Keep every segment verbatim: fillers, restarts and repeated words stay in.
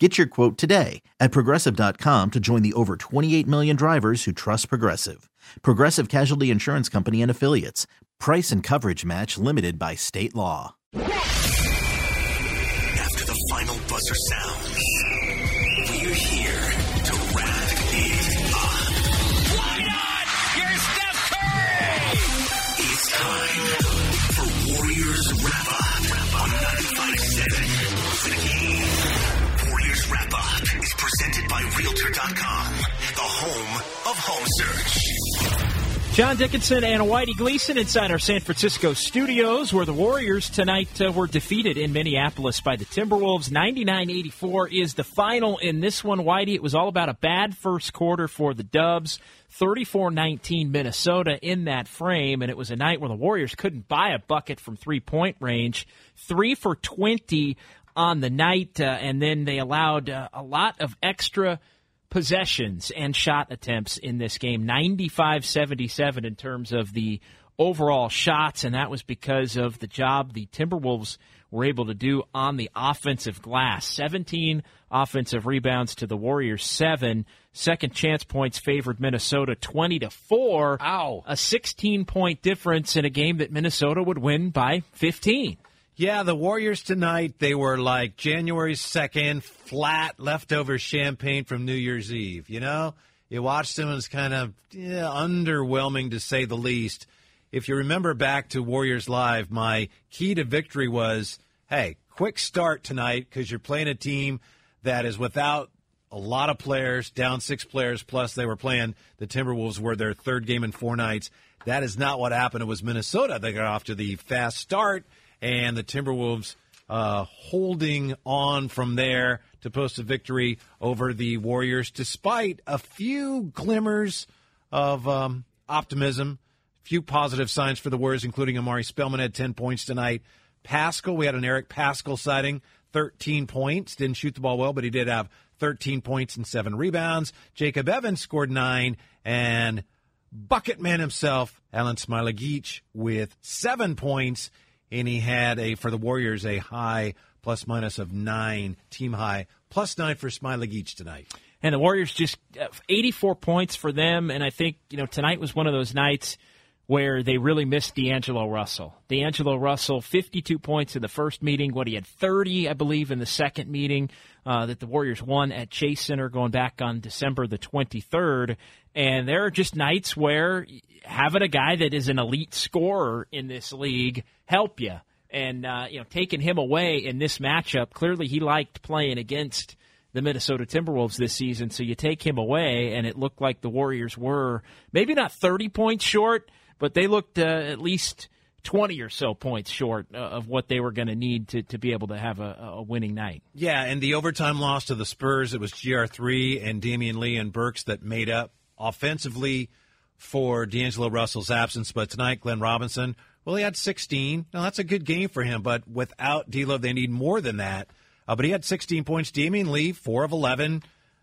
Get your quote today at Progressive dot com to join the over twenty-eight million drivers who trust Progressive. Progressive Casualty Insurance Company and Affiliates. Price and coverage match limited by state law. After the final buzzer sounds, we're here to wrap it up. Why not? Here's Steph Curry! It's time for Warriors Wrap-Up on ninety-five point seven. Wrap-Up is presented by Realtor dot com, the home of home search. John Dickinson and Whitey Gleason inside our San Francisco studios, where the Warriors tonight uh, were defeated in Minneapolis by the Timberwolves. ninety-nine eighty-four is the final in this one, Whitey. It was all about a bad first quarter for the Dubs. thirty-four nineteen Minnesota in that frame, and it was a night where the Warriors couldn't buy a bucket from three-point range. three for twenty on the night, uh, and then they allowed uh, a lot of extra possessions and shot attempts in this game, ninety-five seventy-seven in terms of the overall shots, and that was because of the job the Timberwolves were able to do on the offensive glass. seventeen offensive rebounds to the Warriors, seven. Second chance points favored Minnesota twenty to four. Ow. A sixteen-point difference in a game that Minnesota would win by fifteen. Yeah, the Warriors tonight, they were like January second, flat, leftover champagne from New Year's Eve. You know, you watched them, and it's kind of yeah, underwhelming, to say the least. If you remember back to Warriors Live, my key to victory was, hey, quick start tonight, because you're playing a team that is without a lot of players, down six players, plus they were playing the Timberwolves, were their third game in four nights. That is not what happened. It was Minnesota. They got off to the fast start, and the Timberwolves uh, holding on from there to post a victory over the Warriors, despite a few glimmers of um, optimism, a few positive signs for the Warriors, including Omari Spellman had ten points tonight. Paschall, we had an Eric Paschall sighting, thirteen points. Didn't shoot the ball well, but he did have thirteen points and seven rebounds. Jacob Evans scored nine, and bucket man himself, Alen Smailagić, with seven points. And he had, a for the Warriors, a high plus-minus of nine, team high, plus nine for Smailagić tonight. And the Warriors just uh, eighty-four points for them, and I think, you know, tonight was one of those nights where they really missed D'Angelo Russell. D'Angelo Russell, fifty-two points in the first meeting. What, he had thirty, I believe, in the second meeting uh, that the Warriors won at Chase Center going back on December the twenty-third. And there are just nights where having a guy that is an elite scorer in this league help you. And, uh, you know, taking him away in this matchup, clearly he liked playing against the Minnesota Timberwolves this season. So you take him away, and it looked like the Warriors were maybe not thirty points short, but they looked uh, at least twenty or so points short uh, of what they were going to need to to be able to have a, a winning night. Yeah, and the overtime loss to the Spurs, it was G R three and Damian Lee and Burks that made up offensively for D'Angelo Russell's absence. But tonight, Glenn Robinson, well, he had sixteen. Now, that's a good game for him, but without D'Lo, they need more than that. Uh, but he had sixteen points. Damian Lee, four of eleven.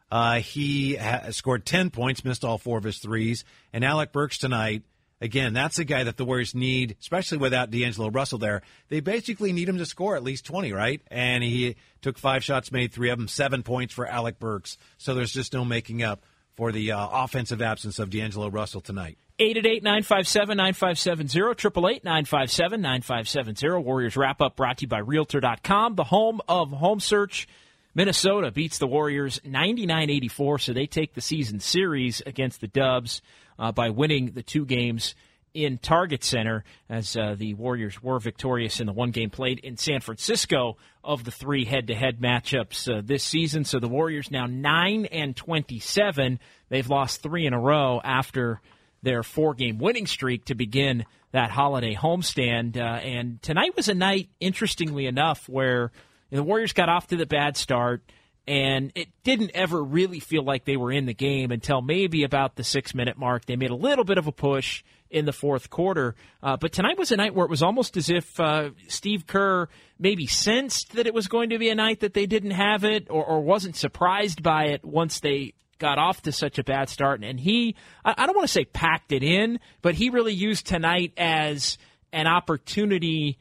Uh, he ha- scored ten points, missed all four of his threes. And Alec Burks tonight, again, that's a guy that the Warriors need, especially without D'Angelo Russell there. They basically need him to score at least twenty, right? And he took five shots, made three of them, seven points for Alec Burks. So there's just no making up for the uh, offensive absence of D'Angelo Russell tonight. eight eight eight, nine five seven, nine five seven zero, eight eight eight, nine five seven, nine five seven zero. Warriors Wrap-Up brought to you by Realtor dot com, the home of home search. Minnesota beats the Warriors ninety-nine eighty-four, so they take the season series against the Dubs uh, by winning the two games in Target Center, as uh, the Warriors were victorious in the one game played in San Francisco of the three head-to-head matchups uh, this season. So the Warriors now nine and twenty-seven. They've lost three in a row after their four-game winning streak to begin that holiday homestand. Uh, and tonight was a night, interestingly enough, where the Warriors got off to the bad start, and it didn't ever really feel like they were in the game until maybe about the six-minute mark. They made a little bit of a push in the fourth quarter. Uh, but tonight was a night where it was almost as if uh, Steve Kerr maybe sensed that it was going to be a night that they didn't have it, or, or wasn't surprised by it once they got off to such a bad start. And he, I don't want to say packed it in, but he really used tonight as an opportunity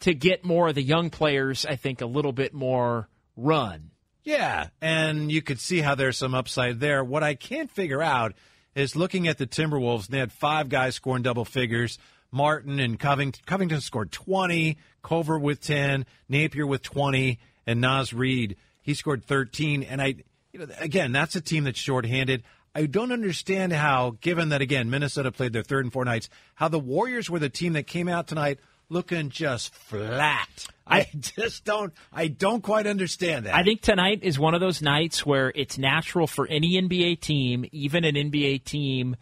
to get more of the young players, I think, a little bit more run. Yeah, and you could see how there's some upside there. What I can't figure out is looking at the Timberwolves, they had five guys scoring double figures. Martin and Covington. Covington scored twenty, Culver with ten, Napier with twenty, and Naz Reid, he scored thirteen. And, I, you know, again, that's a team that's shorthanded. I don't understand how, given that, again, Minnesota played their third and four nights, how the Warriors were the team that came out tonight looking just flat. I just don't I don't quite understand that. I think tonight is one of those nights where it's natural for any N B A team, even an N B A team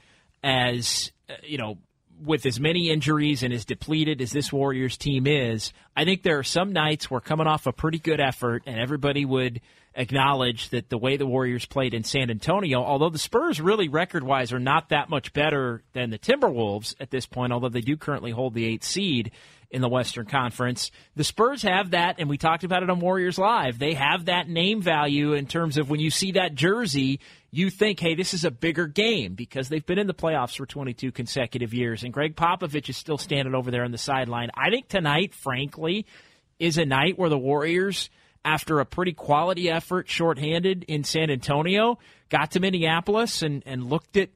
as, you know, with as many injuries and as depleted as this Warriors team is. I think there are some nights where coming off a pretty good effort, and everybody would acknowledge that the way the Warriors played in San Antonio, although the Spurs really record-wise are not that much better than the Timberwolves at this point, although they do currently hold the eighth seed in the Western Conference. The Spurs have that, and we talked about it on Warriors Live. They have that name value in terms of when you see that jersey, you think, hey, this is a bigger game, because they've been in the playoffs for twenty-two consecutive years, and Greg Popovich is still standing over there on the sideline. I think tonight, frankly, is a night where the Warriors, after a pretty quality effort shorthanded in San Antonio, got to Minneapolis and, and looked at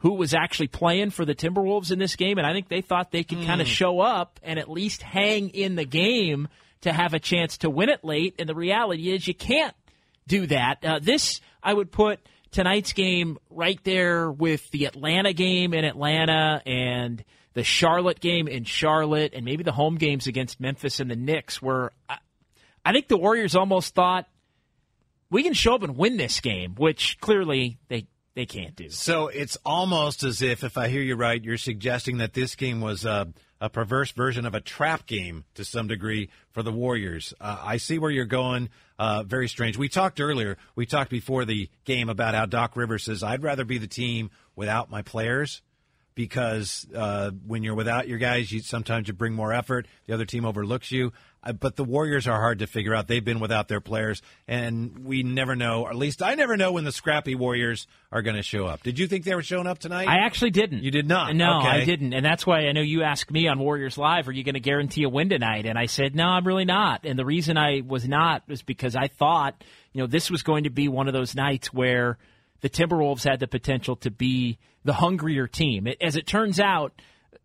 who was actually playing for the Timberwolves in this game, and I think they thought they could mm. kind of show up and at least hang in the game to have a chance to win it late, and the reality is you can't do that. Uh, this, I would put tonight's game right there with the Atlanta game in Atlanta and the Charlotte game in Charlotte, and maybe the home games against Memphis and the Knicks, where I, I think the Warriors almost thought, we can show up and win this game, which clearly they They can't do. So it's almost as if, if I hear you right, you're suggesting that this game was a, a perverse version of a trap game to some degree for the Warriors. Uh, I see where you're going. Uh, very strange. We talked earlier, we talked before the game about how Doc Rivers says, I'd rather be the team without my players, because uh, when you're without your guys, you sometimes you bring more effort. The other team overlooks you. Uh, but the Warriors are hard to figure out. They've been without their players, and we never know, or at least I never know, when the scrappy Warriors are going to show up. Did you think they were showing up tonight? I actually didn't. You did not? No, okay. I didn't. And that's why I know you asked me on Warriors Live, are you going to guarantee a win tonight? And I said, no, I'm really not. And the reason I was not was because I thought, you know, this was going to be one of those nights where the Timberwolves had the potential to be the hungrier team. It, as it turns out,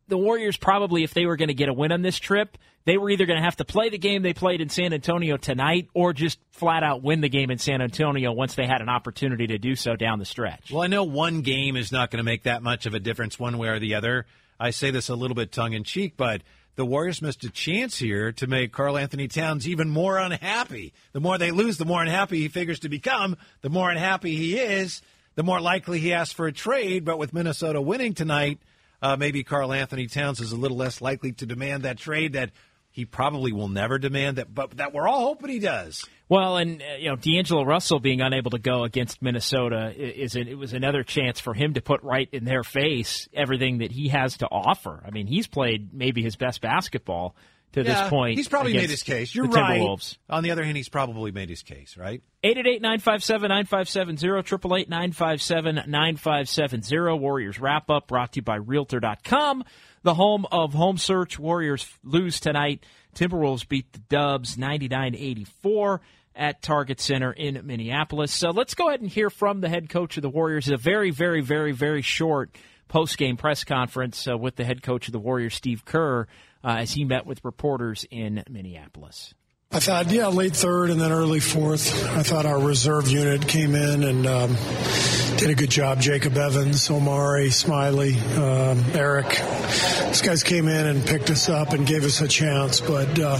the Warriors probably, if they were going to get a win on this trip, they were either going to have to play the game they played in San Antonio tonight or just flat out win the game in San Antonio once they had an opportunity to do so down the stretch. Well, I know one game is not going to make that much of a difference one way or the other. I say this a little bit tongue-in-cheek, but the Warriors missed a chance here to make Karl-Anthony Towns even more unhappy. The more they lose, the more unhappy he figures to become. The more unhappy he is, the more likely he asks for a trade. But with Minnesota winning tonight, Uh, maybe Karl-Anthony Towns is a little less likely to demand that trade that he probably will never demand, that, but that we're all hoping he does. Well, and uh, you know, D'Angelo Russell being unable to go against Minnesota is, is it was another chance for him to put right in their face everything that he has to offer. I mean, he's played maybe his best basketball to yeah, this point. He's probably made his case. You're right. On the other hand, he's probably made his case, right? eight eight eight, nine five seven, nine five seven zero, eight eight eight, nine five seven, nine five seven zero. Warriors Wrap-Up brought to you by Realtor dot com, the home of home search. Warriors lose tonight. Timberwolves beat the Dubs ninety-nine eighty-four at Target Center in Minneapolis. So let's go ahead and hear from the head coach of the Warriors. It's a very, very, very, very short post-game press conference uh, with the head coach of the Warriors, Steve Kerr, uh, as he met with reporters in Minneapolis. I thought, yeah, late third and then early fourth, I thought our reserve unit came in and um, did a good job. Jacob Evans, Omari, Smiley, um, Eric. These guys came in and picked us up and gave us a chance. But uh,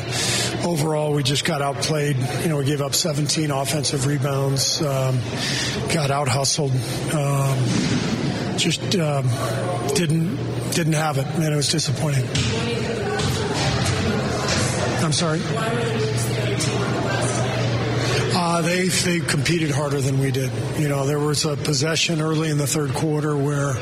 overall, we just got outplayed. You know, we gave up seventeen offensive rebounds, um, got out-hustled, um, just uh, didn't, didn't have it. Man, it was disappointing. I'm sorry? Uh, they they competed harder than we did. You know, there was a possession early in the third quarter where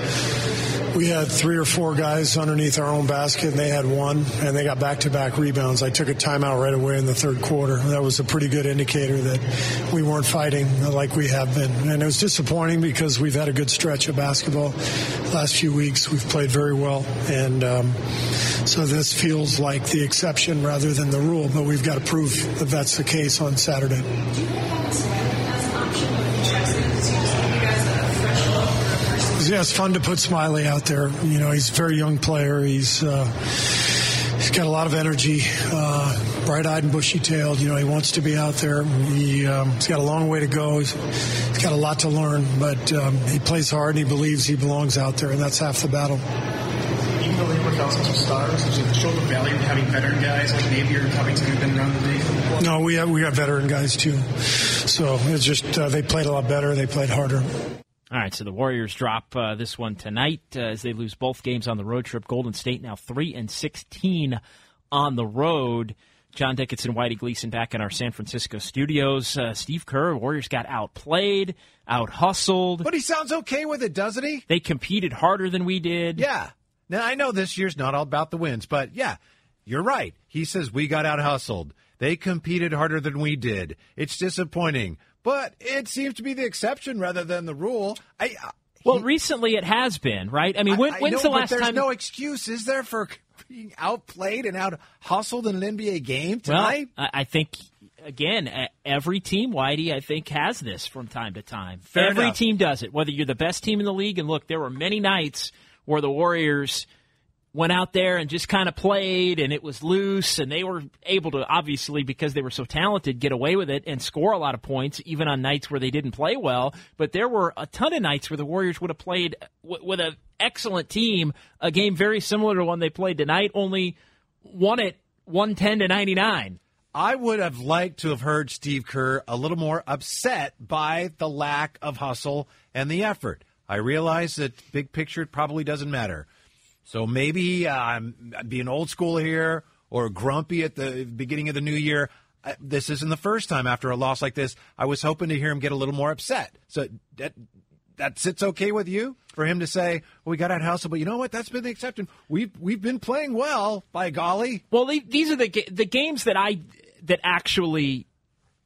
we had three or four guys underneath our own basket, and they had one, and they got back-to-back rebounds. I took a timeout right away in the third quarter. That was a pretty good indicator that we weren't fighting like we have been. And it was disappointing because we've had a good stretch of basketball the last few weeks. We've played very well, and um, so this feels like the exception rather than the rule, but we've got to prove that that's the case on Saturday. Yeah, it's fun to put Smiley out there. You know, he's a very young player. He's uh, he's got a lot of energy, uh, bright-eyed and bushy-tailed. You know, he wants to be out there. He, um, he's got a long way to go. He's, he's got a lot to learn, but um, he plays hard and he believes he belongs out there, and that's half the battle. Even though they work out some stars, does it show the value of having veteran guys like Napier and Covington have been around the league? No, we have, we have veteran guys too. So it's just uh, they played a lot better. They played harder. All right, so the Warriors drop uh, this one tonight uh, as they lose both games on the road trip. Golden State now three and sixteen on the road. John Dickinson, Whitey Gleason back in our San Francisco studios. Uh, Steve Kerr, Warriors got outplayed, out-hustled. But he sounds okay with it, doesn't he? They competed harder than we did. Yeah. Now, I know this year's not all about the wins, but, yeah, you're right. He says we got out-hustled. They competed harder than we did. It's disappointing. But it seems to be the exception rather than the rule. I, I, well, he, recently it has been, right? I mean, when, I, I when's know, the last but there's time? There's no excuse, is there, for being outplayed and out-hustled in an N B A game tonight? Well, I think, again, every team, Whitey, I think, has this from time to time. Fair every enough. Team does it, whether you're the best team in the league. And, look, there were many nights where the Warriors went out there and just kind of played, and it was loose, and they were able to, obviously, because they were so talented, get away with it and score a lot of points, even on nights where they didn't play well. But there were a ton of nights where the Warriors would have played w- with an excellent team, a game very similar to one they played tonight, only won it one ten to ninety-nine. I would have liked to have heard Steve Kerr a little more upset by the lack of hustle and the effort. I realize that big picture it probably doesn't matter. So maybe uh, I'm being old school here or grumpy at the beginning of the new year. I, this isn't the first time after a loss like this. I was hoping to hear him get a little more upset. So that that sits okay with you for him to say, well, we got out hustle, but you know what? That's been the exception. We've, we've been playing well, by golly. Well, they, these are the ga- the games that I that actually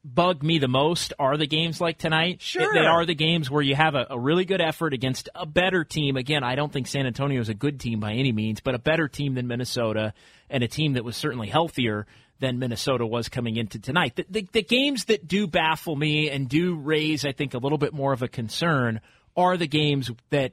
bug me the most are the games like tonight. Sure. They are the games where you have a, a really good effort against a better team. Again, I don't think San Antonio is a good team by any means, but a better team than Minnesota and a team that was certainly healthier than Minnesota was coming into tonight. The, the, the games that do baffle me and do raise, I think, a little bit more of a concern are the games that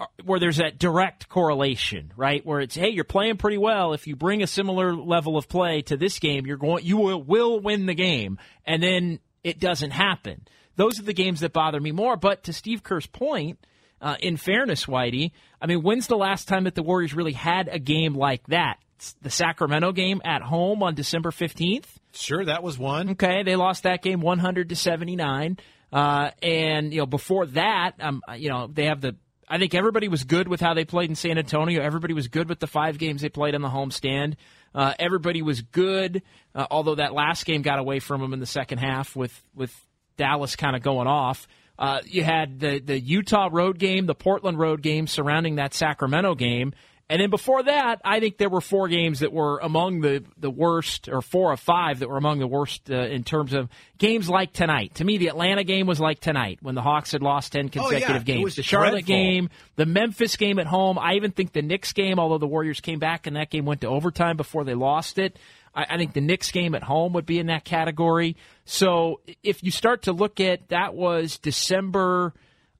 are, where there's that direct correlation, right? Where it's, hey, you're playing pretty well. If you bring a similar level of play to this game, you're going, you will, will win the game. And then it doesn't happen. Those are the games that bother me more. But to Steve Kerr's point, uh, in fairness, Whitey, I mean, when's the last time that the Warriors really had a game like that? It's the Sacramento game at home on December fifteenth. Sure, that was one. Okay, they lost that game one hundred to seventy-nine. Uh, and, you know, before that, um, you know, they have the, I think everybody was good with how they played in San Antonio. Everybody was good with the five games they played on the homestand. Uh, everybody was good, uh, although that last game got away from them in the second half with, with Dallas kind of going off. Uh, you had the, the Utah road game, the Portland road game surrounding that Sacramento game. And then before that, I think there were four games that were among the, the worst, or four of five that were among the worst uh, in terms of games like tonight. To me, the Atlanta game was like tonight when the Hawks had lost ten consecutive oh, yeah. games. It was the Charlotte dreadful. game, the Memphis game at home. I even think the Knicks game, although the Warriors came back and that game went to overtime before they lost it. I, I think the Knicks game at home would be in that category. So if you start to look at that was December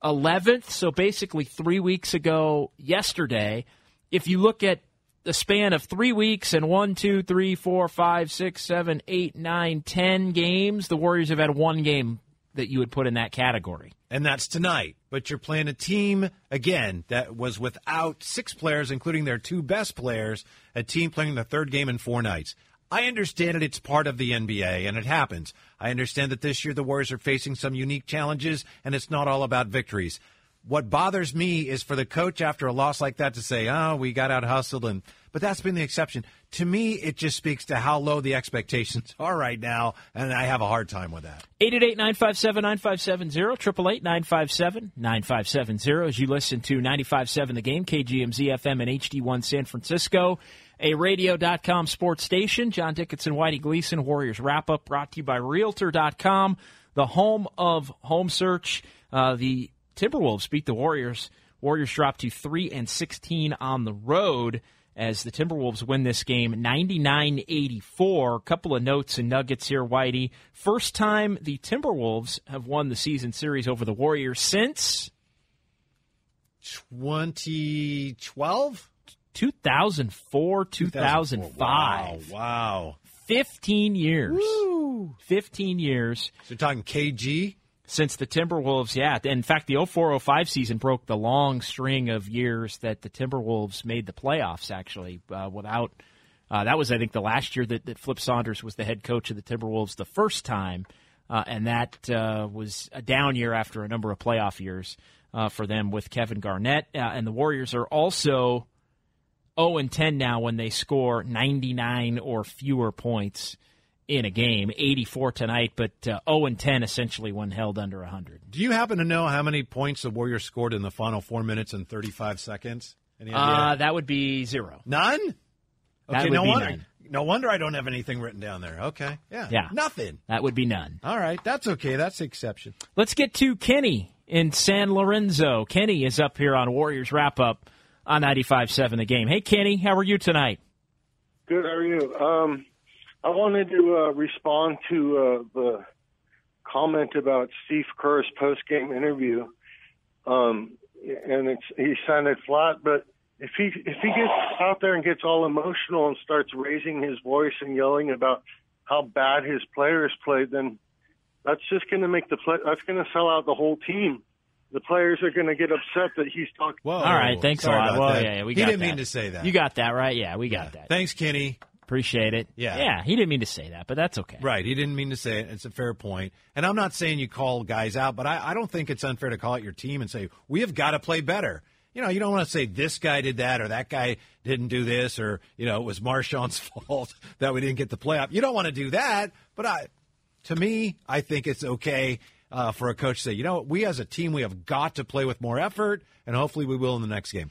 eleventh, so basically three weeks ago yesterday. If you look at the span of three weeks and one, two, three, four, five, six, seven, eight, nine, ten games, the Warriors have had one game that you would put in that category. And that's tonight. But you're playing a team, again, that was without six players, including their two best players, a team playing the third game in four nights. I understand that it's part of the N B A, and it happens. I understand that this year the Warriors are facing some unique challenges, and it's not all about victories. What bothers me is for the coach after a loss like that to say, oh, we got out hustled. And, but that's been the exception. To me, it just speaks to how low the expectations are right now, and I have a hard time with that. eight eight eight, nine five seven, nine five seven zero, eight eight eight, nine five seven, nine five seven zero as you listen to ninety-five point seven The Game, K G M Z F M and H D one San Francisco, a radio dot com sports station. John Dickinson, Whitey Gleason, Warriors Wrap-Up, brought to you by Realtor dot com, the home of home search. Uh, the Timberwolves beat the Warriors. Warriors dropped to three and sixteen on the road as the Timberwolves win this game ninety-nine eighty-four. A couple of notes and nuggets here, Whitey. First time the Timberwolves have won the season series over the Warriors since twenty twelve? two thousand four, two thousand five. Wow. wow. fifteen years. Woo. fifteen years. So you're talking K G? Since the Timberwolves, yeah. In fact, the oh four oh five season broke the long string of years that the Timberwolves made the playoffs, actually, uh, without uh, – that was, I think, the last year that, that Flip Saunders was the head coach of the Timberwolves the first time, uh, and that uh, was a down year after a number of playoff years uh, for them with Kevin Garnett. Uh, and the Warriors are also oh and ten now when they score ninety-nine or fewer points in a game, eighty-four tonight, but uh, oh and ten essentially when held under one hundred. Do you happen to know how many points the Warriors scored in the final four minutes and thirty-five seconds? Any idea? Uh, that would be zero. None? Okay, that would no be wonder. None. No wonder I don't have anything written down there. Okay. Yeah. yeah. Nothing. That would be none. All right. That's okay. That's the exception. Let's get to Kenny in San Lorenzo. Kenny is up here on Warriors Wrap-Up on ninety-five point seven The Game. Hey, Kenny. How are you tonight? Good. How are you? Um... I wanted to uh, respond to uh, the comment about Steve Kerr's post-game interview, um, and it's, he sounded flat. But if he if he gets out there and gets all emotional and starts raising his voice and yelling about how bad his players played, then that's just going to make the play, that's going to sell out the whole team. The players are going to get upset that he's talking. All right, thanks a lot. Well, yeah, yeah, we got that. He didn't mean to say that. You got that right. Yeah, we got that. Thanks, Kenny. Appreciate it. Yeah. Yeah, he didn't mean to say that, but that's okay. Right, he didn't mean to say it. It's a fair point. And I'm not saying you call guys out, but I, I don't think it's unfair to call out your team and say, we have got to play better. You know, you don't want to say this guy did that or that guy didn't do this or, you know, it was Marshawn's fault that we didn't get the playoff. You don't want to do that, but I, to me, I think it's okay uh, for a coach to say, you know, we as a team, we have got to play with more effort, and hopefully we will in the next game.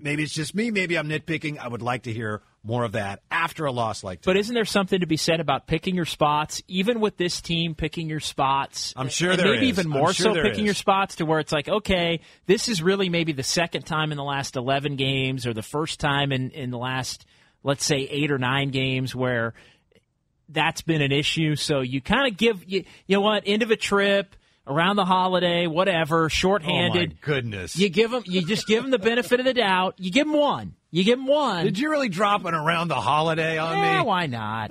Maybe it's just me. Maybe I'm nitpicking. I would like to hear more of that after a loss like that. But isn't there something to be said about picking your spots, even with this team, picking your spots? I'm sure there is. Maybe even more so picking your spots to where it's like, okay, this is really maybe the second time in the last eleven games or the first time in, in the last, let's say, eight or nine games where that's been an issue. So you kind of give, you, you know what, end of a trip, around the holiday, whatever, shorthanded. Oh, my goodness. You give them, you just give them the benefit of the doubt. You give them one. You give them one. Did you really drop an around the holiday on yeah, me? Yeah, why not?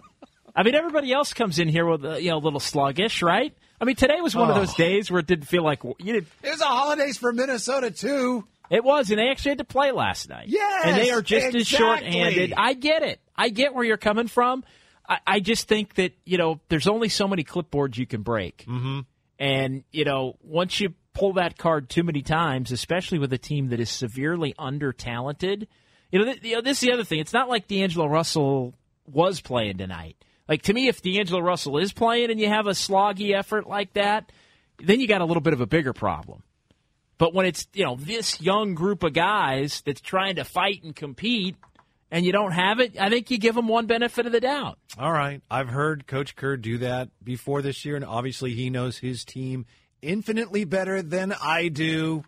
I mean, everybody else comes in here with a, you know, a little sluggish, right? I mean, today was one oh. of those days where it didn't feel like you did. It was a holidays for Minnesota, too. It was, and they actually had to play last night. Yes, and they are just exactly. as shorthanded. I get it. I get where you're coming from. I, I just think that, you know, there's only so many clipboards you can break. Mm-hmm. And, you know, once you pull that card too many times, especially with a team that is severely under-talented, you know, th- you know, this is the other thing. It's not like D'Angelo Russell was playing tonight. Like, to me, if D'Angelo Russell is playing and you have a sloggy effort like that, then you got a little bit of a bigger problem. But when it's, you know, this young group of guys that's trying to fight and compete and you don't have it, I think you give them one benefit of the doubt. All right. I've heard Coach Kerr do that before this year, and obviously he knows his team infinitely better than I do.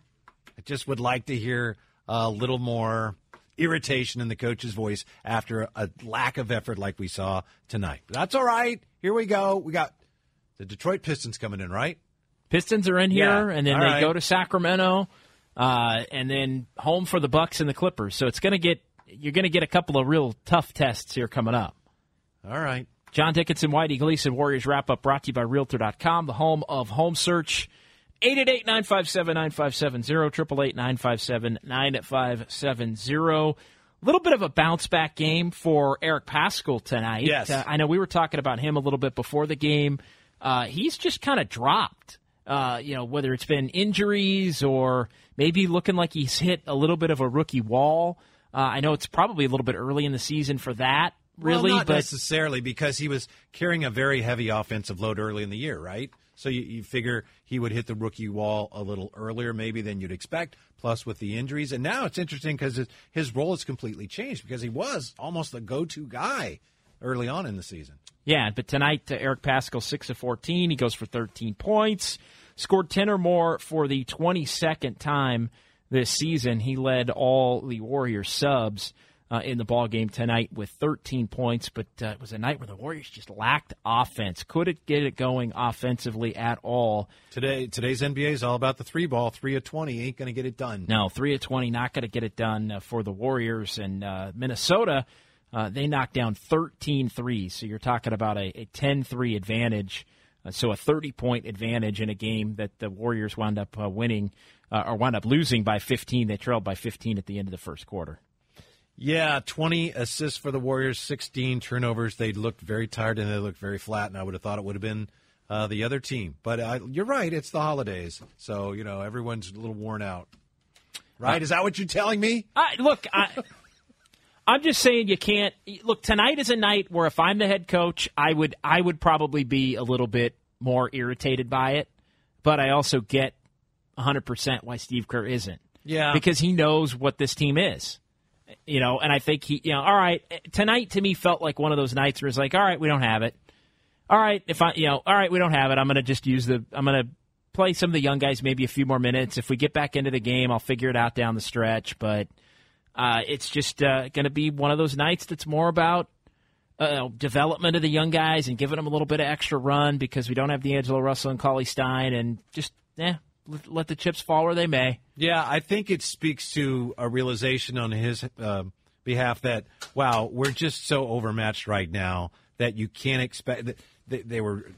I just would like to hear a little more irritation in the coach's voice after a lack of effort like we saw tonight. But that's all right. Here we go. We got the Detroit Pistons coming in, right? Pistons are in here, yeah. and then all they right. go to Sacramento, uh, and then home for the Bucks and the Clippers. So it's going to get – you're going to get a couple of real tough tests here coming up. All right. John Dickinson, Whitey Gleason, Warriors Wrap-Up, brought to you by Realtor dot com, the home of home search. eight eight eight, nine five seven, nine five seven zero, eight eight eight, nine five seven, nine five seven zero. A little bit of a bounce-back game for Eric Paschall tonight. Yes. Uh, I know we were talking about him a little bit before the game. Uh, he's just kind of dropped, uh, you know, whether it's been injuries or maybe looking like he's hit a little bit of a rookie wall. Uh, I know it's probably a little bit early in the season for that, really. Well, not but... necessarily, because he was carrying a very heavy offensive load early in the year, right? So you, you figure he would hit the rookie wall a little earlier maybe than you'd expect, plus with the injuries. And now it's interesting because his role has completely changed, because he was almost the go-to guy early on in the season. Yeah, but tonight uh, Eric Paschall, six of fourteen. He goes for thirteen points, scored ten or more for the twenty-second time this season. He led all the Warriors subs uh, in the ballgame tonight with thirteen points, but uh, it was a night where the Warriors just lacked offense. Couldn't get it going offensively at all. Today, Today's N B A is all about the three ball. three of twenty ain't going to get it done. No, three of twenty not going to get it done uh, for the Warriors. And uh, Minnesota, uh, they knocked down thirteen threes, so you're talking about a, a ten three advantage. Uh, so a thirty-point advantage in a game that the Warriors wound up uh, winning uh, or wound up losing by fifteen. They trailed by fifteen at the end of the first quarter. Yeah, twenty assists for the Warriors, sixteen turnovers. They looked very tired and they looked very flat, and I would have thought it would have been uh, the other team. But uh, you're right, it's the holidays, so, you know, everyone's a little worn out. Right? Uh, Is that what you're telling me? I, look, I... I'm just saying you can't – look, tonight is a night where if I'm the head coach, I would I would probably be a little bit more irritated by it, but I also get one hundred percent why Steve Kerr isn't. Yeah. Because he knows what this team is, you know, and I think he – you know, all right, tonight to me felt like one of those nights where it's like, all right, we don't have it. All right, if I – you know, all right, we don't have it. I'm going to just use the – I'm going to play some of the young guys maybe a few more minutes. If we get back into the game, I'll figure it out down the stretch, but – Uh, it's just uh, going to be one of those nights that's more about uh, development of the young guys and giving them a little bit of extra run because we don't have D'Angelo Russell and Cauley Stein, and just eh, let the chips fall where they may. Yeah, I think it speaks to a realization on his uh, behalf that, wow, we're just so overmatched right now that you can't expect – they were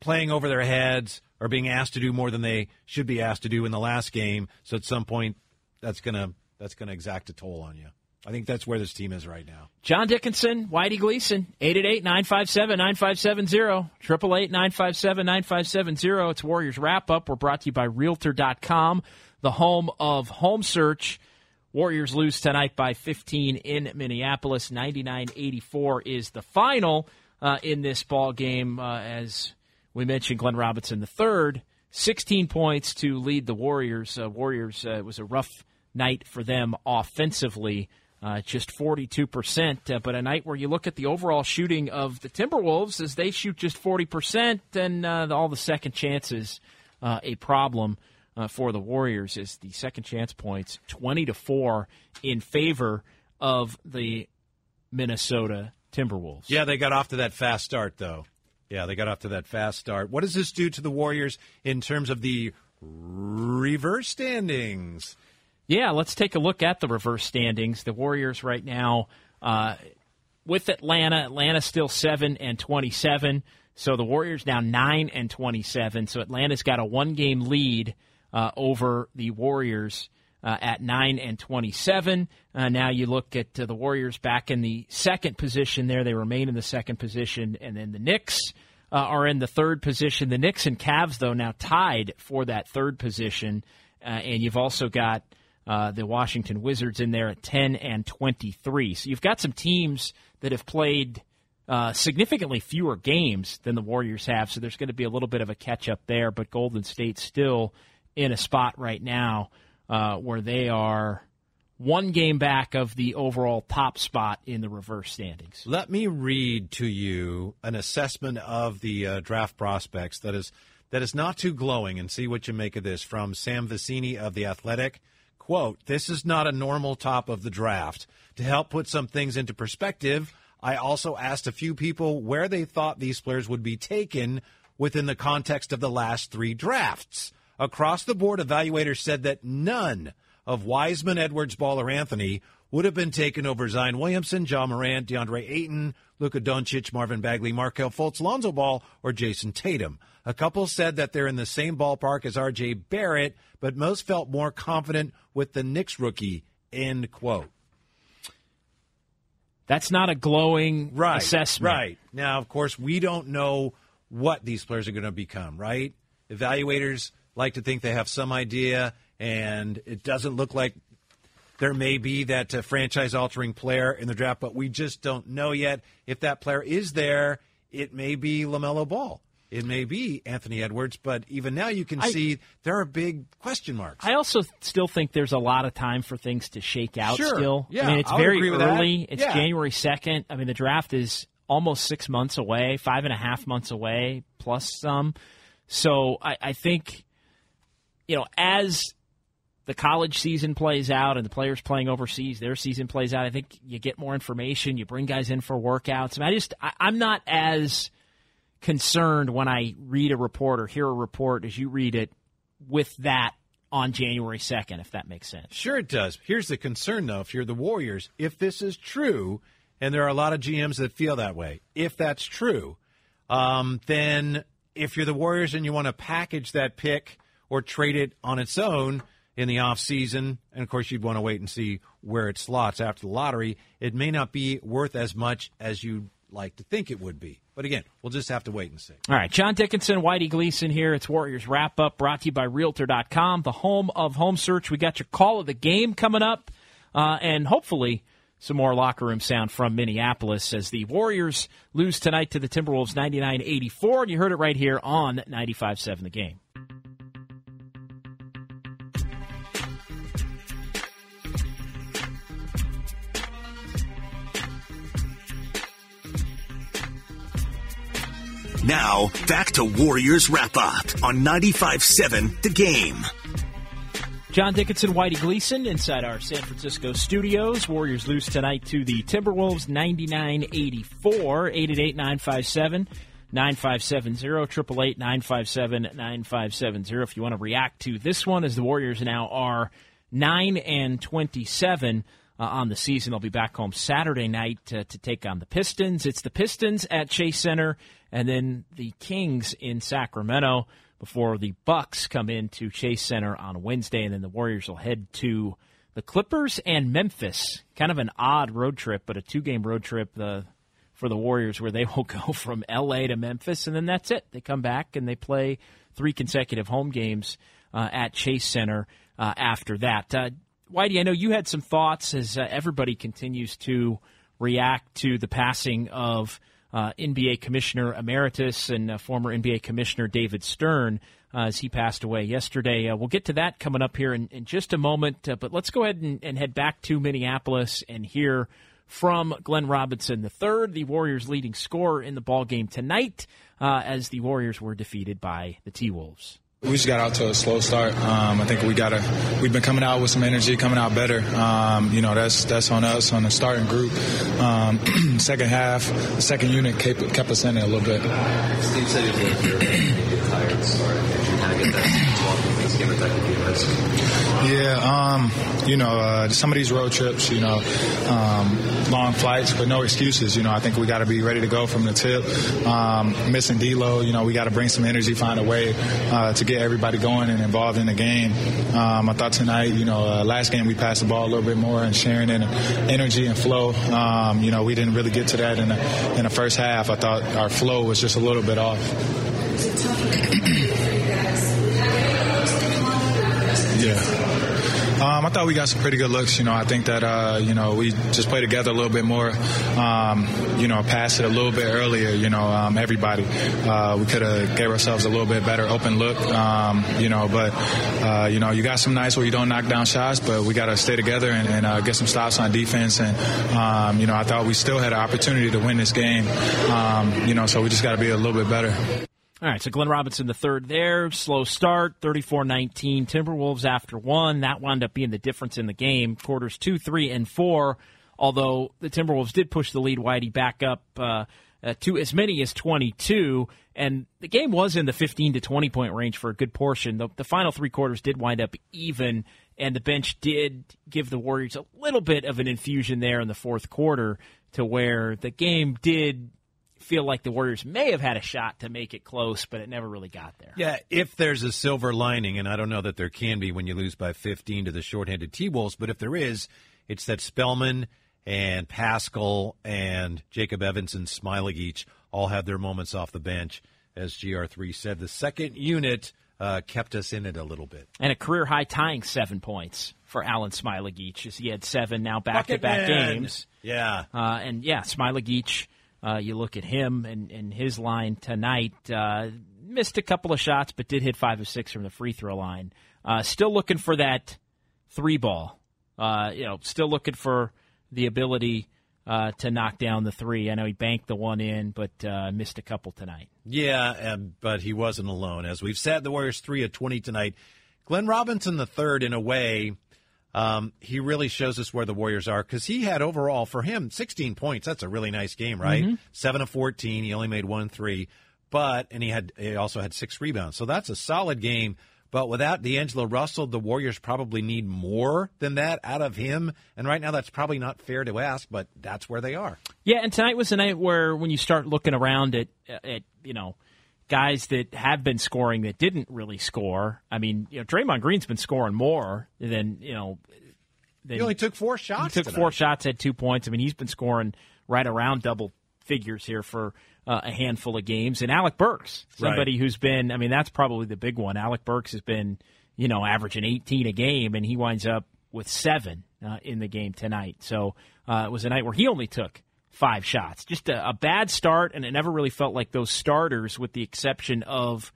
playing over their heads or being asked to do more than they should be asked to do in the last game, so at some point that's going to – That's going to exact a toll on you. I think that's where this team is right now. John Dickinson, Whitey Gleason, eight eight eight, nine five seven, nine five seven zero, eight eight eight, nine five seven, nine five seven zero. It's Warriors Wrap-Up. We're brought to you by Realtor dot com, the home of home search. Warriors lose tonight by fifteen in Minneapolis. ninety-nine eighty-four is the final uh, in this ball game. Uh, as we mentioned, Glenn Robinson the third, sixteen points to lead the Warriors. Uh, Warriors, uh, it was a rough night for them offensively, uh, just forty-two percent, uh, but a night where you look at the overall shooting of the Timberwolves as they shoot just forty percent, and uh, all the second chances, uh, a problem uh, for the Warriors is the second chance points, twenty to four in favor of the Minnesota Timberwolves. Yeah, they got off to that fast start, though. Yeah, they got off to that fast start. What does this do to the Warriors in terms of the reverse standings? Yeah, let's take a look at the reverse standings. The Warriors right now uh, with Atlanta. Atlanta still seven and twenty-seven. So the Warriors now nine and twenty-seven. So Atlanta's got a one-game lead uh, over the Warriors uh, at nine and twenty-seven. Uh, now you look at uh, the Warriors back in the second position there. They remain in the second position. And then the Knicks uh, are in the third position. The Knicks and Cavs, though, now tied for that third position. Uh, and you've also got... Uh, the Washington Wizards in there at ten and twenty-three. So you've got some teams that have played uh, significantly fewer games than the Warriors have, so there's going to be a little bit of a catch-up there, but Golden State's still in a spot right now uh, where they are one game back of the overall top spot in the reverse standings. Let me read to you an assessment of the uh, draft prospects that is, that is not too glowing, and see what you make of this from Sam Vecini of The Athletic. Quote, "This is not a normal top of the draft. To help put some things into perspective, I also asked a few people where they thought these players would be taken within the context of the last three drafts. Across the board, evaluators said that none of Wiseman, Edwards, Ball, or Anthony would have been taken over Zion Williamson, Ja Morant, DeAndre Ayton, Luka Doncic, Marvin Bagley, Markelle Fultz, Lonzo Ball, or Jason Tatum. A couple said that they're in the same ballpark as R J Barrett, but most felt more confident with the Knicks rookie," end quote. That's not a glowing right, assessment. Right. Now, of course, we don't know what these players are going to become, right? Evaluators like to think they have some idea, and it doesn't look like there may be that uh, franchise-altering player in the draft, but we just don't know yet. If that player is there, it may be LaMelo Ball. It may be Anthony Edwards, but even now you can I, see there are big question marks. I also still think there's a lot of time for things to shake out sure. still. Yeah, I mean, it's I'll very early. It's yeah. January second. I mean, the draft is almost six months away, five and a half months away, plus some. So I, I think, you know, as the college season plays out and the players playing overseas, their season plays out, I think you get more information. You bring guys in for workouts. And I just, I, I'm not as concerned when I read a report or hear a report as you read it with that on January second, if that makes sense. Sure it does. Here's the concern, though, if you're the Warriors. If this is true, and there are a lot of G Ms that feel that way, if that's true, um, then if you're the Warriors and you want to package that pick or trade it on its own in the offseason, and, of course, you'd want to wait and see where it slots after the lottery, it may not be worth as much as you'd like to think it would be. But, again, we'll just have to wait and see. All right, John Dickinson, Whitey Gleason here. It's Warriors Wrap-Up, brought to you by Realtor dot com, the home of home search. We got your call of the game coming up, uh, and hopefully some more locker room sound from Minneapolis as the Warriors lose tonight to the Timberwolves ninety-nine eighty-four, and you heard it right here on ninety-five seven The Game. Now, back to Warriors Wrap-Up on ninety-five seven The Game. John Dickinson, Whitey Gleason inside our San Francisco studios. Warriors lose tonight to the Timberwolves, ninety-nine eighty-four, eight eight eight, nine five seven, nine five seven zero, eight eight eight, nine five seven, nine five seven zero. If you want to react to this one, as the Warriors now are nine and twenty-seven Uh, on the season. They'll be back home Saturday night uh, to take on the Pistons. It's the Pistons at Chase Center and then the Kings in Sacramento before the Bucks come into Chase Center on Wednesday, and then the Warriors will head to the Clippers and Memphis. Kind of an odd road trip, but a two-game road trip uh, for the Warriors where they will go from L A to Memphis, and then that's it. They come back and they play three consecutive home games uh, at Chase Center uh, after that. Uh, Whitey, I know you had some thoughts as uh, everybody continues to react to the passing of uh, N B A Commissioner Emeritus and uh, former N B A Commissioner David Stern uh, as he passed away yesterday. Uh, we'll get to that coming up here in, in just a moment, uh, but let's go ahead and, and head back to Minneapolis and hear from Glenn Robinson the third, the Warriors' leading scorer in the ballgame tonight uh, as the Warriors were defeated by the T-Wolves. We just got out to a slow start. Um, I think we got to. We've been coming out with some energy, coming out better. Um, you know, that's that's on us, on the starting group. Um, second half, the second unit kept, kept us in it a little bit. Steve said you were tired at the start. Did you kind of get that? Yeah, um, you know, uh, some of these road trips, you know, um, long flights, but no excuses. You know, I think we got to be ready to go from the tip. Um, missing D-Lo, you know, we got to bring some energy, find a way uh, to get. Everybody going and involved in the game. Um, I thought tonight, you know, uh, last game we passed the ball a little bit more and sharing in energy and flow. Um, you know, we didn't really get to that in the, in the first half. I thought our flow was just a little bit off. Yeah. Um, I thought we got some pretty good looks. You know, I think that, uh, you know, we just play together a little bit more, um, you know, pass it a little bit earlier, you know, um, everybody. Uh, we could have gave ourselves a little bit better open look, um, you know, but, uh, you know, you got some nights where you don't knock down shots, but we got to stay together and, and uh, get some stops on defense. And, um, you know, I thought we still had an opportunity to win this game, um, you know, so we just got to be a little bit better. All right, so Glenn Robinson the third there, slow start, thirty-four nineteen Timberwolves after one. That wound up being the difference in the game, quarters two, three, and four, although the Timberwolves did push the lead, Whitey, back up uh, uh, to as many as twenty-two, and the game was in the fifteen to twenty point range for a good portion. The, the final three quarters did wind up even, and the bench did give the Warriors a little bit of an infusion there in the fourth quarter to where the game did feel like the Warriors may have had a shot to make it close, but it never really got there. Yeah, if there's a silver lining, and I don't know that there can be when you lose by fifteen to the shorthanded T-Wolves, but if there is, it's that Spellman and Paschall and Jacob Evans and Smailagić all have their moments off the bench, as G R three said. The second unit uh, kept us in it a little bit. And a career-high tying seven points for Alen Smailagić. He had seven now back-to-back games. Yeah. Uh, and, yeah, Smailagić, uh, you look at him and, and his line tonight, uh, missed a couple of shots but did hit five of six from the free-throw line. Uh, still looking for that three-ball. Uh, you know, still looking for the ability uh, to knock down the three. I know he banked the one in, but uh, missed a couple tonight. Yeah, and, but he wasn't alone. As we've said, the Warriors three of twenty tonight. Glenn Robinson the third, in a way, um, he really shows us where the Warriors are, because he had overall for him sixteen points. That's a really nice game, right? Mm-hmm. Seven of fourteen. He only made one three, but and he had he also had six rebounds. So that's a solid game. But without D'Angelo Russell, the Warriors probably need more than that out of him. And right now that's probably not fair to ask, but that's where they are. Yeah, and tonight was a night where when you start looking around at, at you know, guys that have been scoring that didn't really score. I mean, you know, Draymond Green's been scoring more than, you know. Than, he only took four shots He took tonight. four shots, had two points. I mean, he's been scoring right around double figures here for Uh, a handful of games. And Alec Burks, somebody right. who's been, I mean, that's probably the big one. Alec Burks has been, you know, averaging eighteen a game, and he winds up with seven uh, in the game tonight. So uh, it was a night where he only took five shots. Just a, a bad start, and it never really felt like those starters, with the exception of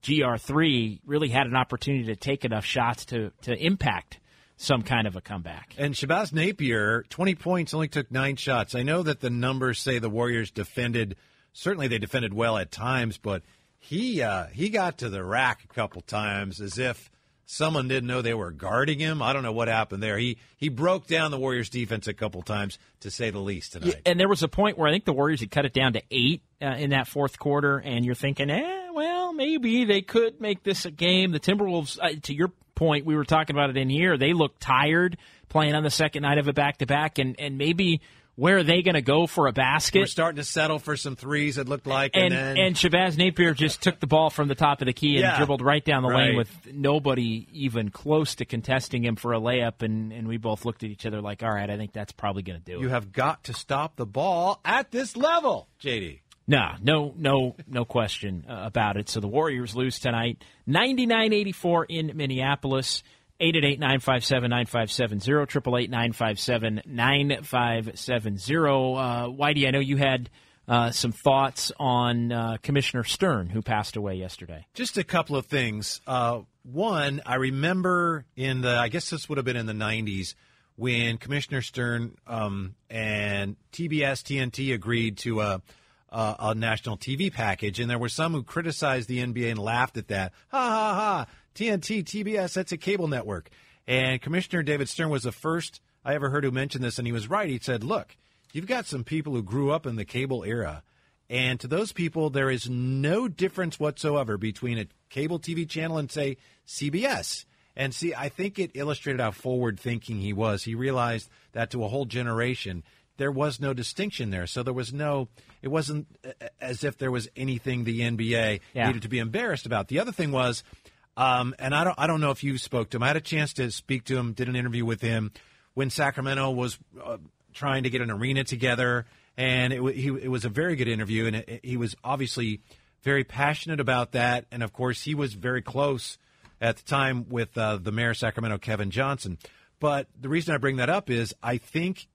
G R three, really had an opportunity to take enough shots to, to impact some kind of a comeback. And Shabazz Napier, twenty points, only took nine shots. I know that the numbers say the Warriors defended Certainly, they defended well at times, but he uh, he got to the rack a couple times as if someone didn't know they were guarding him. I don't know what happened there. He he broke down the Warriors' defense a couple times, to say the least, tonight. Yeah, and there was a point where I think the Warriors had cut it down to eight uh, in that fourth quarter, and you're thinking, eh, well, maybe they could make this a game. The Timberwolves, uh, to your point, we were talking about it in here, they looked tired playing on the second night of a back-to-back, and, and maybe – where are they going to go for a basket? We're starting to settle for some threes, it looked like. And and, then... and Shabazz Napier just took the ball from the top of the key and yeah. dribbled right down the right. lane with nobody even close to contesting him for a layup. And, and we both looked at each other like, all right, I think that's probably going to do it. You have got to stop the ball at this level, J D. Nah, no, no, no question about it. So the Warriors lose tonight, ninety-nine eighty-four in Minneapolis. eight eight eight, nine five seven, nine five seven zero, triple eight nine five seven nine five seven zero. Uh, Whitey, I know you had uh, some thoughts on uh, Commissioner Stern, who passed away yesterday. Just a couple of things. Uh, one, I remember in the, I guess this would have been in the nineties, when Commissioner Stern um, and T B S T N T agreed to a, a, a national T V package, and there were some who criticized the N B A and laughed at that. Ha, ha, ha. T N T, T B S, that's a cable network. And Commissioner David Stern was the first I ever heard who mentioned this, and he was right. He said, look, you've got some people who grew up in the cable era, and to those people, there is no difference whatsoever between a cable T V channel and, say, C B S. And, see, I think it illustrated how forward-thinking he was. He realized that to a whole generation, there was no distinction there. So there was no – it wasn't as if there was anything the N B A yeah. needed to be embarrassed about. The other thing was – Um, and I don't, I don't know if you spoke to him. I had a chance to speak to him, did an interview with him when Sacramento was uh, trying to get an arena together, and it, w- he, it was a very good interview, and it, it, he was obviously very passionate about that. And, of course, he was very close at the time with uh, the mayor of Sacramento, Kevin Johnson. But the reason I bring that up is I think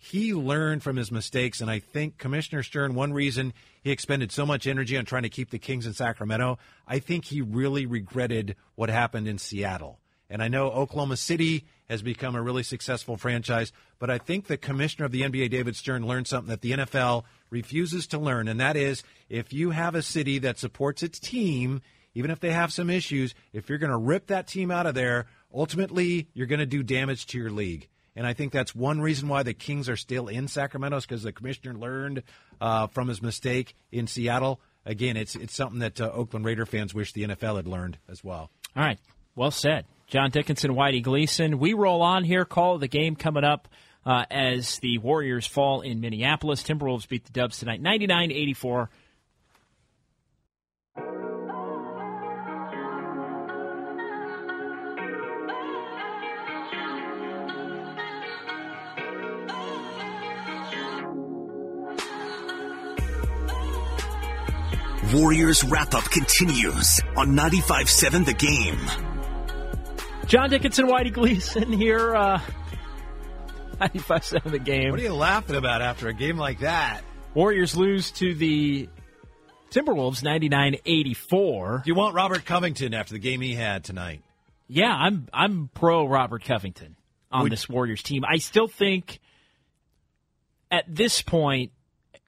he learned from his mistakes, and I think Commissioner Stern, one reason he expended so much energy on trying to keep the Kings in Sacramento, I think he really regretted what happened in Seattle. And I know Oklahoma City has become a really successful franchise, but I think the commissioner of the N B A, David Stern, learned something that the N F L refuses to learn, and that is if you have a city that supports its team, even if they have some issues, if you're going to rip that team out of there, ultimately you're going to do damage to your league. And I think that's one reason why the Kings are still in Sacramento, is because the commissioner learned uh, from his mistake in Seattle. Again, it's it's something that uh, Oakland Raider fans wish the N F L had learned as well. All right. Well said. John Dickinson, Whitey Gleason. We roll on here. Call of the game coming up uh, as the Warriors fall in Minneapolis. Timberwolves beat the Dubs tonight, ninety-nine eighty-four. Warriors Wrap-Up continues on ninety-five seven The Game. John Dickinson, Whitey Gleason here. Uh, ninety-five seven The Game. What are you laughing about after a game like that? Warriors lose to the Timberwolves ninety-nine eighty-four. You want Robert Covington after the game he had tonight? Yeah, I'm I'm pro Robert Covington on Would, this Warriors team. I still think at this point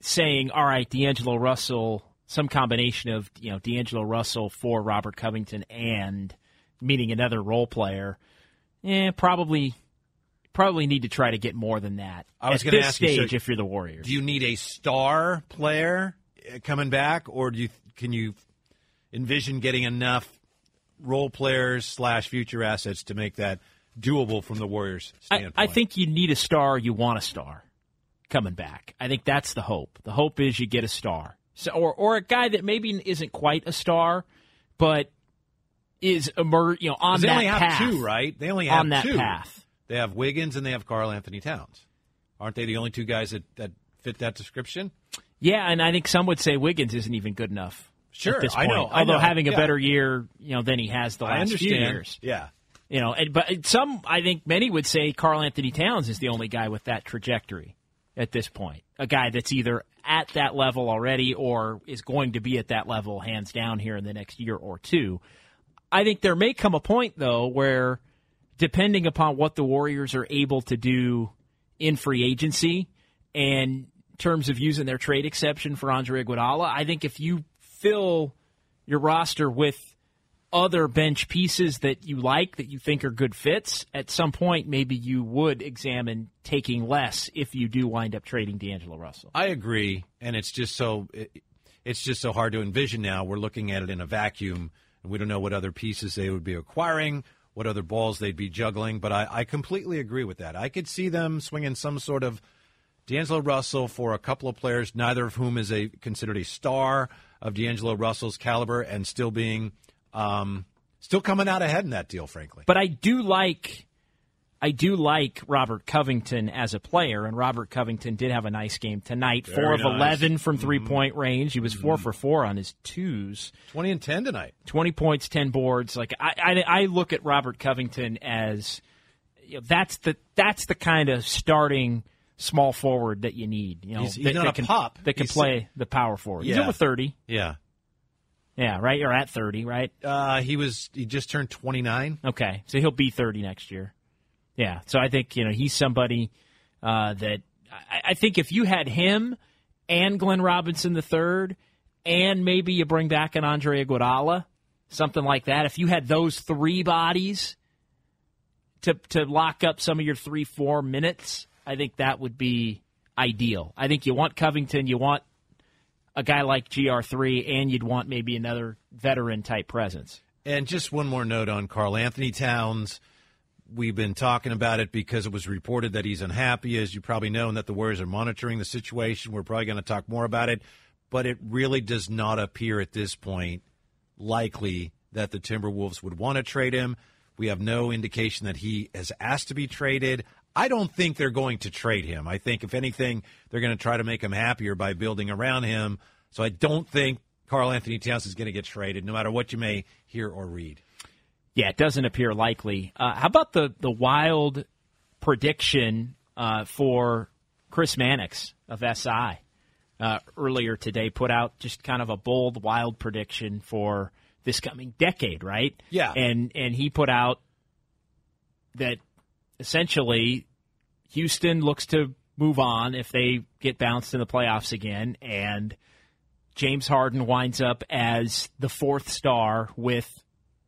saying, all right, D'Angelo Russell, some combination of, you know, D'Angelo Russell for Robert Covington and meaning another role player, eh, probably probably need to try to get more than that. I was going to ask you, so if you're the Warriors, do you need a star player coming back, or do you can you envision getting enough role players slash future assets to make that doable from the Warriors' standpoint? I, I think you need a star. You want a star coming back. I think that's the hope. The hope is you get a star, so or or a guy that maybe isn't quite a star, but is emer- You know, on that path. They only have two, right? They only have on that two. path. They have Wiggins and they have Karl-Anthony Towns. Aren't they the only two guys that, that fit that description? Yeah, and I think some would say Wiggins isn't even good enough. Sure, at this point. I know. Although I know. having a yeah. better year, you know, than he has the last few years. Yeah, you know, and, but some, I think, many would say Karl-Anthony Towns is the only guy with that trajectory at this point. A guy that's either at that level already or is going to be at that level, hands down, here in the next year or two. I think there may come a point though where, depending upon what the Warriors are able to do in free agency and in terms of using their trade exception for Andre Iguodala, I think if you fill your roster with other bench pieces that you like, that you think are good fits, at some point maybe you would examine taking less if you do wind up trading D'Angelo Russell. I agree, and it's just so it, it's just so hard to envision now. We're looking at it in a vacuum, and we don't know what other pieces they would be acquiring, what other balls they'd be juggling, but I, I completely agree with that. I could see them swinging some sort of D'Angelo Russell for a couple of players, neither of whom is a considered a star of D'Angelo Russell's caliber, and still being, um, still coming out ahead in that deal, frankly. But I do like, I do like Robert Covington as a player, and Robert Covington did have a nice game tonight. Very four of nice. eleven from three point mm. range. He was mm. four for four on his twos. Twenty and ten tonight. Twenty points, ten boards. Like I, I, I look at Robert Covington as, you know, that's the that's the kind of starting small forward that you need, you know. He's, he's that, not that a can, pop. That can he's, play the power forward. Yeah. He's over thirty. Yeah, yeah, right. You're at thirty, right? Uh, he was. He just turned twenty-nine. Okay, so he'll be thirty next year. Yeah. So I think, you know, he's somebody uh, that I, I think if you had him and Glenn Robinson the third, and maybe you bring back an Andre Iguodala, something like that. If you had those three bodies to to lock up some of your three four minutes, I think that would be ideal. I think you want Covington, you want a guy like G R three, and you'd want maybe another veteran-type presence. And just one more note on Karl-Anthony Towns. We've been talking about it because it was reported that he's unhappy, as you probably know, and that the Warriors are monitoring the situation. We're probably going to talk more about it. But it really does not appear at this point likely that the Timberwolves would want to trade him. We have no indication that he has asked to be traded. I don't think they're going to trade him. I think, if anything, they're going to try to make him happier by building around him. So I don't think Karl-Anthony Towns is going to get traded, no matter what you may hear or read. Yeah, it doesn't appear likely. Uh, how about the, the wild prediction uh, for Chris Mannix of S I uh, earlier today? Put out just kind of a bold, wild prediction for this coming decade, right? Yeah. And, and he put out that essentially, Houston looks to move on if they get bounced in the playoffs again, and James Harden winds up as the fourth star with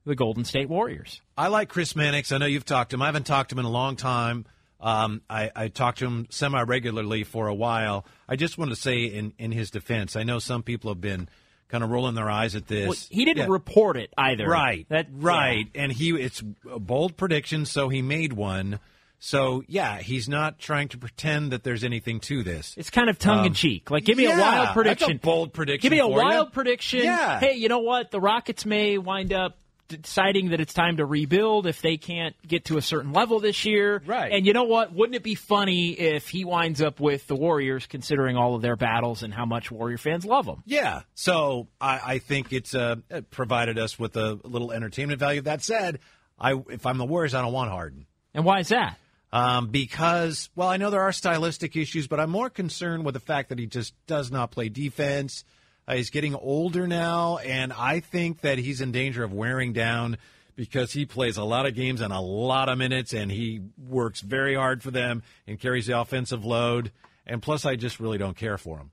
the Golden State Warriors. I like Chris Mannix. I know you've talked to him. I haven't talked to him in a long time. Um, I, I talked to him semi-regularly for a while. I just want to say in, in his defense, I know some people have been kind of rolling their eyes at this. Well, he didn't yeah. report it either. Right, that, right. Yeah. And he it's a bold prediction, so he made one. So, yeah, he's not trying to pretend that there's anything to this. It's kind of tongue-in-cheek. Um, like, give me yeah, a wild prediction. That's a bold prediction. Give me a wild you. prediction. Yeah. Hey, you know what? The Rockets may wind up deciding that it's time to rebuild if they can't get to a certain level this year. Right. And you know what? Wouldn't it be funny if he winds up with the Warriors, considering all of their battles and how much Warrior fans love him? Yeah. So I, I think it's uh, it provided us with a little entertainment value. That said, I if I'm the Warriors, I don't want Harden. And why is that? Um, because, well, I know there are stylistic issues, but I'm more concerned with the fact that he just does not play defense. Uh, he's getting older now, and I think that he's in danger of wearing down because he plays a lot of games and a lot of minutes, and he works very hard for them and carries the offensive load. And plus, I just really don't care for him.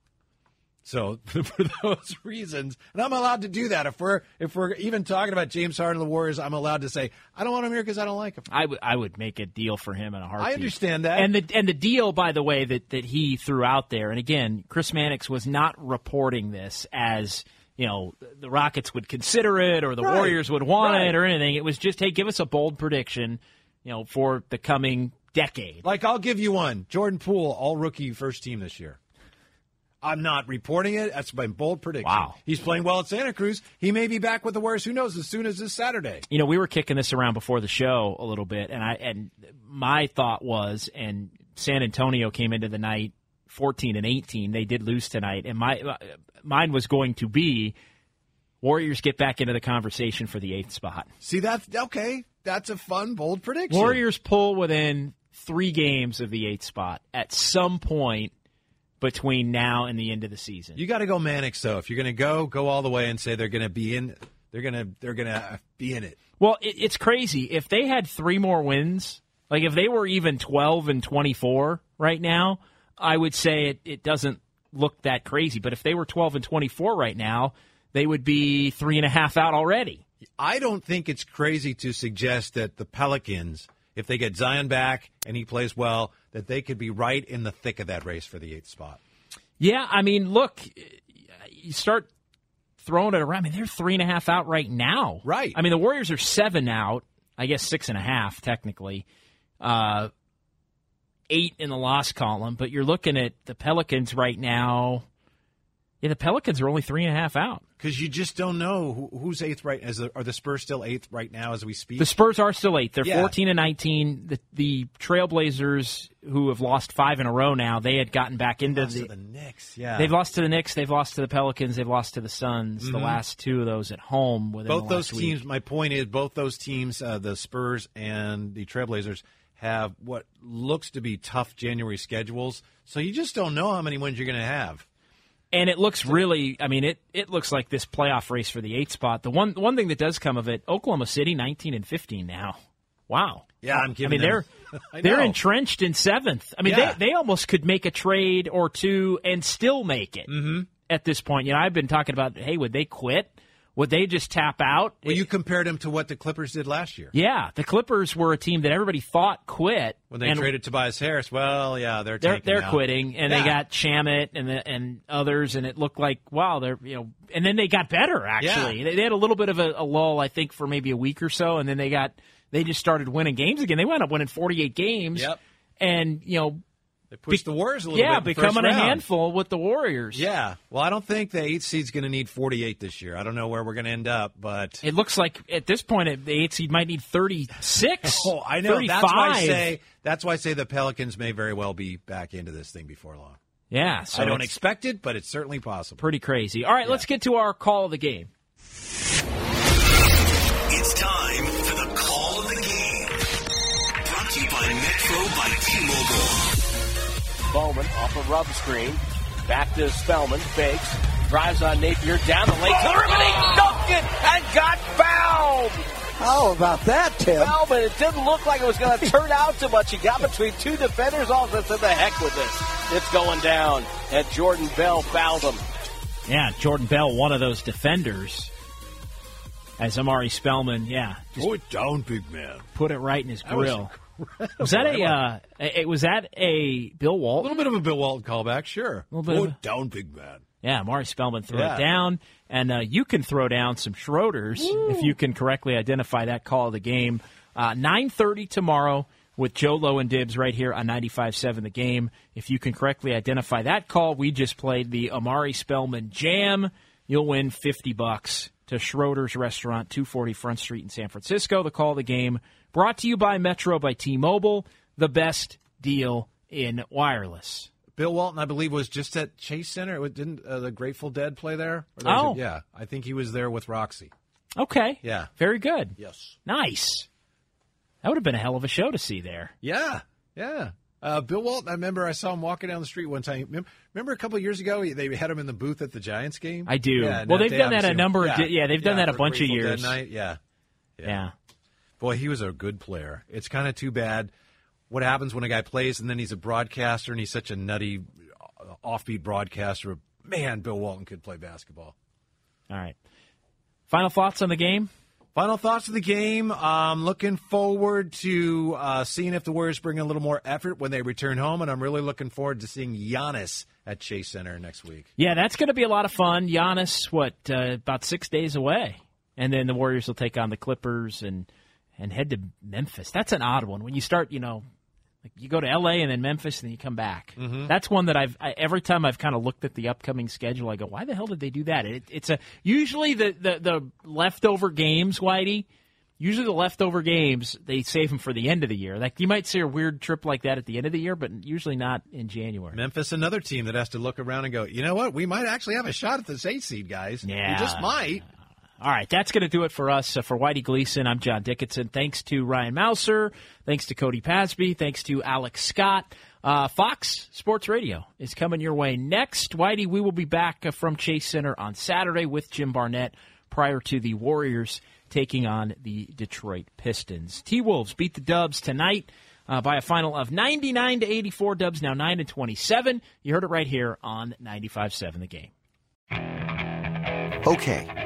So for those reasons, and I'm allowed to do that. If we're if we're even talking about James Harden and the Warriors, I'm allowed to say I don't want him here because I don't like him. I would I would make a deal for him in a heartbeat. I understand that, and the and the deal, by the way, that that he threw out there. And again, Chris Mannix was not reporting this as, you know, the Rockets would consider it or the right. Warriors would want right. it or anything. It was just, hey, give us a bold prediction, you know, for the coming decade. Like, I'll give you one: Jordan Poole, all rookie first team this year. I'm not reporting it. That's my bold prediction. Wow. He's playing well at Santa Cruz. He may be back with the Warriors. Who knows? As soon as this Saturday. You know, we were kicking this around before the show a little bit, and I and my thought was, and San Antonio came into the night fourteen and eighteen. They did lose tonight, and my mine was going to be Warriors get back into the conversation for the eighth spot. See, that's okay. That's a fun bold prediction. Warriors pull within three games of the eighth spot at some point between now and the end of the season. You got to go Mannix, though. If you're going to go, go all the way and say they're going to be in. They're going to they're going to be in it. Well, it, it's crazy. If they had three more wins, like if they were even twelve and twenty-four right now, I would say it, it doesn't look that crazy. But if they were twelve and twenty-four right now, they would be three and a half out already. I don't think it's crazy to suggest that the Pelicans, if they get Zion back and he plays well, that they could be right in the thick of that race for the eighth spot. Yeah, I mean, look, you start throwing it around. I mean, they're three and a half out right now. Right. I mean, the Warriors are seven out, I guess six and a half technically, uh, eight in the loss column. But you're looking at the Pelicans right now. Yeah, the Pelicans are only three and a half out. Because you just don't know who, who's eighth right. As the, are the Spurs still eighth right now as we speak? The Spurs are still eighth. They're yeah. fourteen and nineteen. The, the Trailblazers, who have lost five in a row now, they had gotten back into the, to the Knicks. Yeah, they've lost to the Knicks. They've lost to the Pelicans. They've lost to the Suns. Mm-hmm. The last two of those at home. Within both the last those teams. Week. My point is, both those teams, uh, the Spurs and the Trailblazers, have what looks to be tough January schedules. So you just don't know how many wins you're going to have. And it looks really, I mean, it, it looks like this playoff race for the eighth spot. The one one thing that does come of it, Oklahoma City, nineteen and fifteen now. Wow. Yeah, I'm giving I mean, them, they're I they're entrenched in seventh. I mean, yeah. they, they almost could make a trade or two and still make it mm-hmm. at this point. You know, I've been talking about, hey, would they quit? Would they just tap out? Well, it, you compared them to what the Clippers did last year. Yeah, the Clippers were a team that everybody thought quit. When they traded Tobias Harris, well, yeah, they're they're, they're quitting, and yeah. they got Shamet and the, and others, and it looked like, wow, they're you know, and then they got better actually. Yeah. They, they had a little bit of a, a lull, I think, for maybe a week or so, and then they got they just started winning games again. They wound up winning forty-eight games, yep. and you know. They pushed Be- the Warriors a little yeah, bit. Yeah, becoming a handful with the Warriors. Yeah. Well, I don't think the eighth seed's going to need forty-eight this year. I don't know where we're going to end up, but it looks like at this point the eighth seed might need thirty-six. Oh, I know. thirty-five. That's why I say that's why I say the Pelicans may very well be back into this thing before long. Yeah. So I don't expect it, but it's certainly possible. Pretty crazy. All right, yeah. Let's get to our call of the game. It's time for the call of the game. Brought to you by Metro by T-Mobile. Bowman off a rub screen, back to Spellman, fakes, drives on Napier, down the lane, oh, and he dunked it and got fouled! How about that, Tim? Spellman, it didn't look like it was going to turn out too much. He got between two defenders, all that said, the heck with this. It's going down, and Jordan Bell fouled him. Yeah, Jordan Bell, one of those defenders. As Omari Spellman, yeah. Throw it down, big man. Put it right in his grill. Was that a, uh, a was that a Bill Walton? A little bit of a Bill Walton callback, sure. A little bit of a, down, big man. Yeah, Omari Spellman threw yeah. it down. And uh, you can throw down some Schroeders Ooh. If you can correctly identify that call of the game. Uh, nine thirty tomorrow with Joe Low and Dibs right here on ninety-five seven The Game. If you can correctly identify that call, we just played the Omari Spellman Jam. You'll win fifty bucks to Schroeder's Restaurant, two forty Front Street in San Francisco. The call of the game brought to you by Metro by T-Mobile, the best deal in wireless. Bill Walton, I believe, was just at Chase Center. Didn't uh, the Grateful Dead play there? Or there oh. A, yeah, I think he was there with Roxy. Okay. Yeah. Very good. Yes. Nice. That would have been a hell of a show to see there. Yeah. Yeah. Uh, Bill Walton, I remember I saw him walking down the street one time. Remember a couple of years ago, they had him in the booth at the Giants game? I do. Yeah, well, they've done that a number of yeah. – yeah, they've done yeah, that a bunch Grateful of years. Dead night. Yeah. yeah. Yeah. Boy, he was a good player. It's kind of too bad what happens when a guy plays and then he's a broadcaster and he's such a nutty, offbeat broadcaster. Man, Bill Walton could play basketball. All right. Final thoughts on the game? Final thoughts of the game. I'm um, looking forward to uh, seeing if the Warriors bring a little more effort when they return home, and I'm really looking forward to seeing Giannis at Chase Center next week. Yeah, that's going to be a lot of fun. Giannis, what, uh, about six days away, and then the Warriors will take on the Clippers and and head to Memphis. That's an odd one. When you start, you know, like you go to L A and then Memphis and then you come back. Mm-hmm. That's one that I've I, every time I've kind of looked at the upcoming schedule, I go, why the hell did they do that? It, it's a usually the, the, the leftover games, Whitey. Usually the leftover games they save them for the end of the year. Like you might see a weird trip like that at the end of the year, but usually not in January. Memphis, another team that has to look around and go, you know what? We might actually have a shot at this eight seed, guys. Yeah, we just might. All right, that's going to do it for us. Uh, for Whitey Gleason, I'm John Dickinson. Thanks to Ryan Mouser. Thanks to Cody Pasby. Thanks to Alex Scott. Uh, Fox Sports Radio is coming your way next. Whitey, we will be back uh, from Chase Center on Saturday with Jim Barnett prior to the Warriors taking on the Detroit Pistons. T-Wolves beat the Dubs tonight uh, by a final of ninety-nine to eighty-four. Dubs now nine and twenty-seven. You heard it right here on ninety-five seven The Game. Okay.